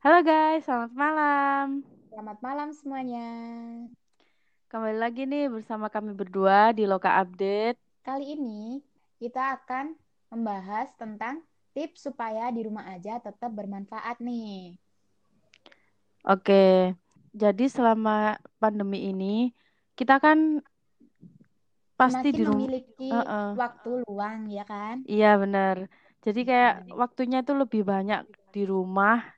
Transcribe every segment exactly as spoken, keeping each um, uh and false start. Halo guys, selamat malam. Selamat malam semuanya. Kembali lagi nih bersama kami berdua di Loka Update. Kali ini kita akan membahas tentang tips supaya di rumah aja tetap bermanfaat nih. Oke, jadi selama pandemi ini kita kan pasti di rumah memiliki uh-uh. waktu luang ya kan? Iya benar. Jadi kayak waktunya itu lebih banyak di rumah.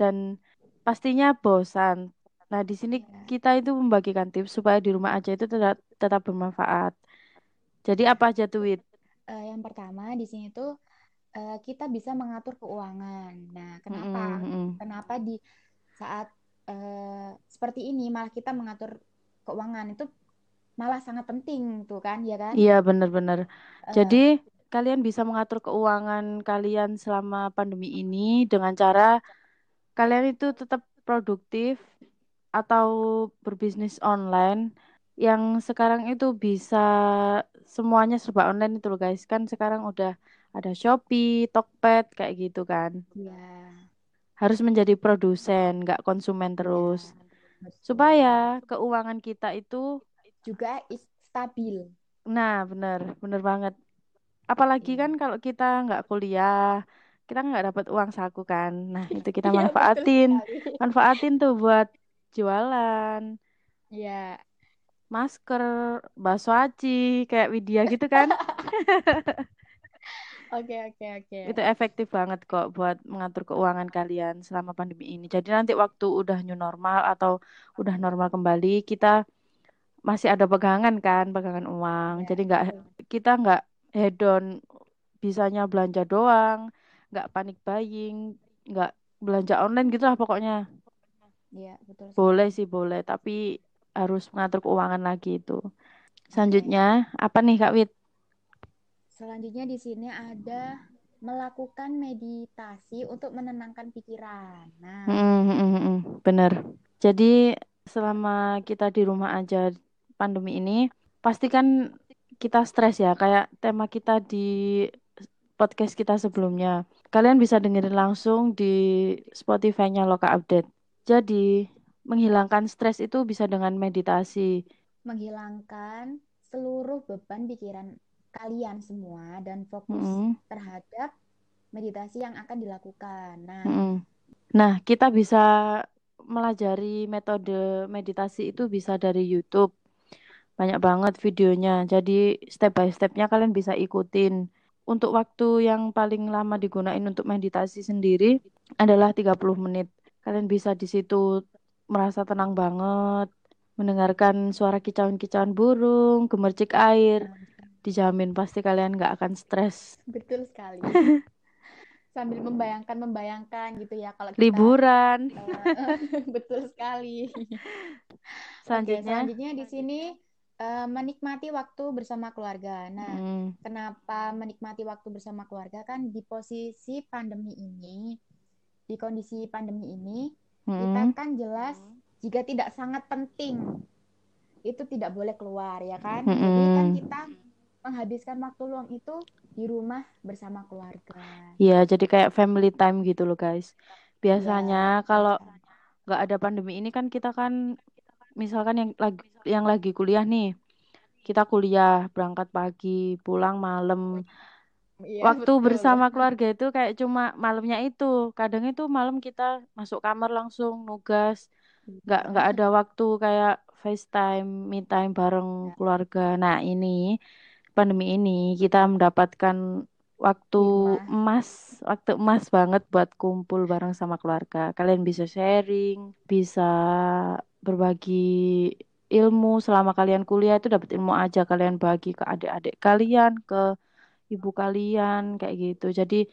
Dan pastinya bosan. Nah, di sini kita itu membagikan tips supaya di rumah aja itu tetap, tetap bermanfaat. Jadi apa aja tuh, Wit? Uh, yang pertama di sini tuh uh, kita bisa mengatur keuangan. Nah, kenapa? Mm-hmm. Kenapa di saat uh, seperti ini malah kita mengatur keuangan itu malah sangat penting tuh kan, ya kan? Iya, benar-benar. Uh, Jadi kalian bisa mengatur keuangan kalian selama pandemi ini dengan cara kalian itu tetap produktif atau berbisnis online yang sekarang itu bisa semuanya serba online itu loh guys. Kan sekarang udah ada Shopee, Tokped kayak gitu kan. Yeah. Harus menjadi produsen, nggak konsumen terus. Yeah. Supaya keuangan kita itu juga stabil. Nah benar, benar banget. Apalagi yeah. kan kalau kita nggak kuliah, kita nggak dapat uang saku kan, nah itu kita manfaatin, manfaatin tuh buat jualan, ya masker, bakso aci, kayak Widya gitu kan. Oke oke oke. Itu efektif banget kok buat mengatur keuangan kalian selama pandemi ini. Jadi nanti waktu udah new normal atau udah normal kembali, kita masih ada pegangan kan, pegangan uang. Ya. Jadi nggak kita nggak head down, bisanya belanja doang. Nggak panik buying, nggak belanja online gitu lah pokoknya. Iya, betul. Boleh sih, boleh. Tapi harus mengatur keuangan lagi itu. Selanjutnya, okay. Apa nih Kak Wit? Selanjutnya di sini ada melakukan meditasi untuk menenangkan pikiran. Nah, hmm, hmm, hmm, bener. Jadi selama kita di rumah aja pandemi ini, pastikan kita stres ya. Kayak tema kita di podcast kita sebelumnya. Kalian bisa dengerin langsung di Spotify-nya Loka Update. Jadi, menghilangkan stres itu bisa dengan meditasi. Menghilangkan seluruh beban pikiran kalian semua dan fokus mm-hmm. terhadap meditasi yang akan dilakukan. Nah, mm-hmm. nah, kita bisa melajari metode meditasi itu bisa dari YouTube. Banyak banget videonya. Jadi, step by step-nya kalian bisa ikutin. Untuk waktu yang paling lama digunain untuk meditasi sendiri adalah tiga puluh menit. Kalian bisa di situ merasa tenang banget, mendengarkan suara kicauan-kicauan burung, gemercik air. Dijamin pasti kalian nggak akan stres. Betul sekali. Sambil membayangkan-membayangkan gitu ya kalau kita liburan. Uh, betul sekali. Selanjutnya, Oke, selanjutnya di sini menikmati waktu bersama keluarga. Nah, hmm. kenapa menikmati waktu bersama keluarga kan di posisi pandemi ini, di kondisi pandemi ini, hmm. kita kan jelas jika tidak sangat penting, itu tidak boleh keluar ya kan. Hmm. Jadi kan kita menghabiskan waktu luang itu di rumah bersama keluarga. Iya, jadi kayak family time gitu loh guys. Biasanya ya, kalau nggak ada pandemi ini kan kita kan misalkan yang lagi yang lagi kuliah nih, kita kuliah berangkat pagi pulang malam. Iya, waktu betul. Bersama keluarga itu kayak cuma malamnya itu. Kadang itu malam kita masuk kamar langsung nugas, nggak nggak ada waktu kayak FaceTime, me time bareng ya. Keluarga. Nah ini pandemi ini kita mendapatkan waktu ya, emas, waktu emas banget buat kumpul bareng sama keluarga. Kalian bisa sharing, bisa berbagi ilmu selama kalian kuliah itu dapat ilmu aja kalian bagi ke adik-adik kalian, ke ibu kalian kayak gitu. Jadi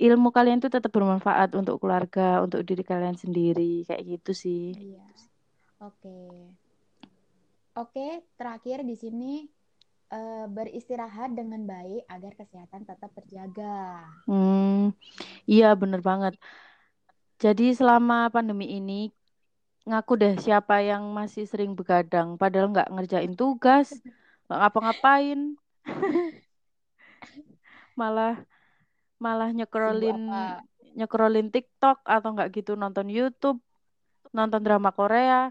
ilmu kalian itu tetap bermanfaat untuk keluarga, untuk diri kalian sendiri kayak gitu sih. Iya. Oke. Oke, terakhir di sini e, beristirahat dengan baik agar kesehatan tetap terjaga. Hmm. Iya, benar banget. Jadi selama pandemi ini ngaku deh siapa yang masih sering begadang padahal nggak ngerjain tugas, nggak ngapa-ngapain, malah malah nyekrolin nyekrolin TikTok atau nggak gitu nonton YouTube, nonton drama Korea.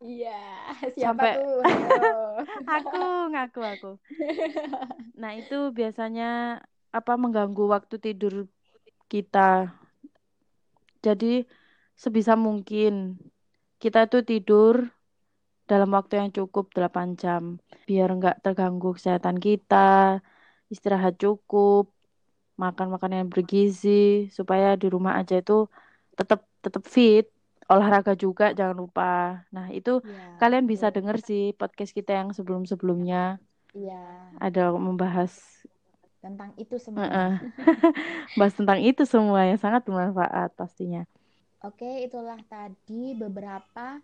Iya, siapa sampai... tuh? aku, ngaku aku. Nah, itu biasanya apa mengganggu waktu tidur kita. Jadi sebisa mungkin kita tuh tidur dalam waktu yang cukup delapan jam biar nggak terganggu kesehatan kita, istirahat cukup, makan makanan yang bergizi supaya di rumah aja itu tetap tetap fit. Olahraga juga jangan lupa. Nah itu ya, kalian bisa ya. Denger sih podcast kita yang sebelum-sebelumnya ya. Ada membahas tentang itu semua. Uh-uh. Bahas tentang itu semua yang sangat bermanfaat pastinya. Oke, itulah tadi beberapa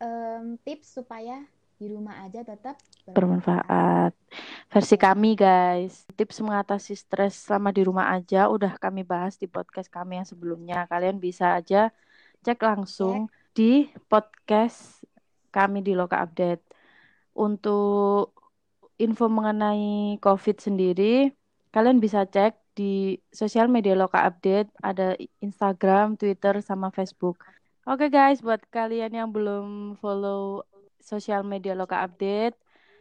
um, tips supaya di rumah aja tetap bermanfaat. bermanfaat. Versi kami guys, tips mengatasi stres selama di rumah aja udah kami bahas di podcast kami yang sebelumnya. Kalian bisa aja cek langsung di podcast kami di Loka Update. Untuk info mengenai COVID sendiri, kalian bisa cek di sosial media Loka Update, ada Instagram, Twitter, sama Facebook. Oke guys, buat kalian yang belum follow sosial media Loka Update,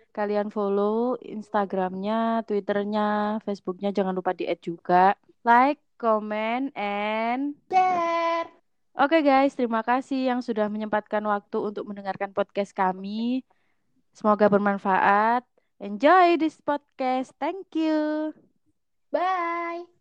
kalian follow Instagramnya, Twitternya, Facebooknya, jangan lupa di-add juga. Like, comment, and share. Oke guys, terima kasih yang sudah menyempatkan waktu untuk mendengarkan podcast kami. Semoga bermanfaat. Enjoy this podcast. Thank you. Bye.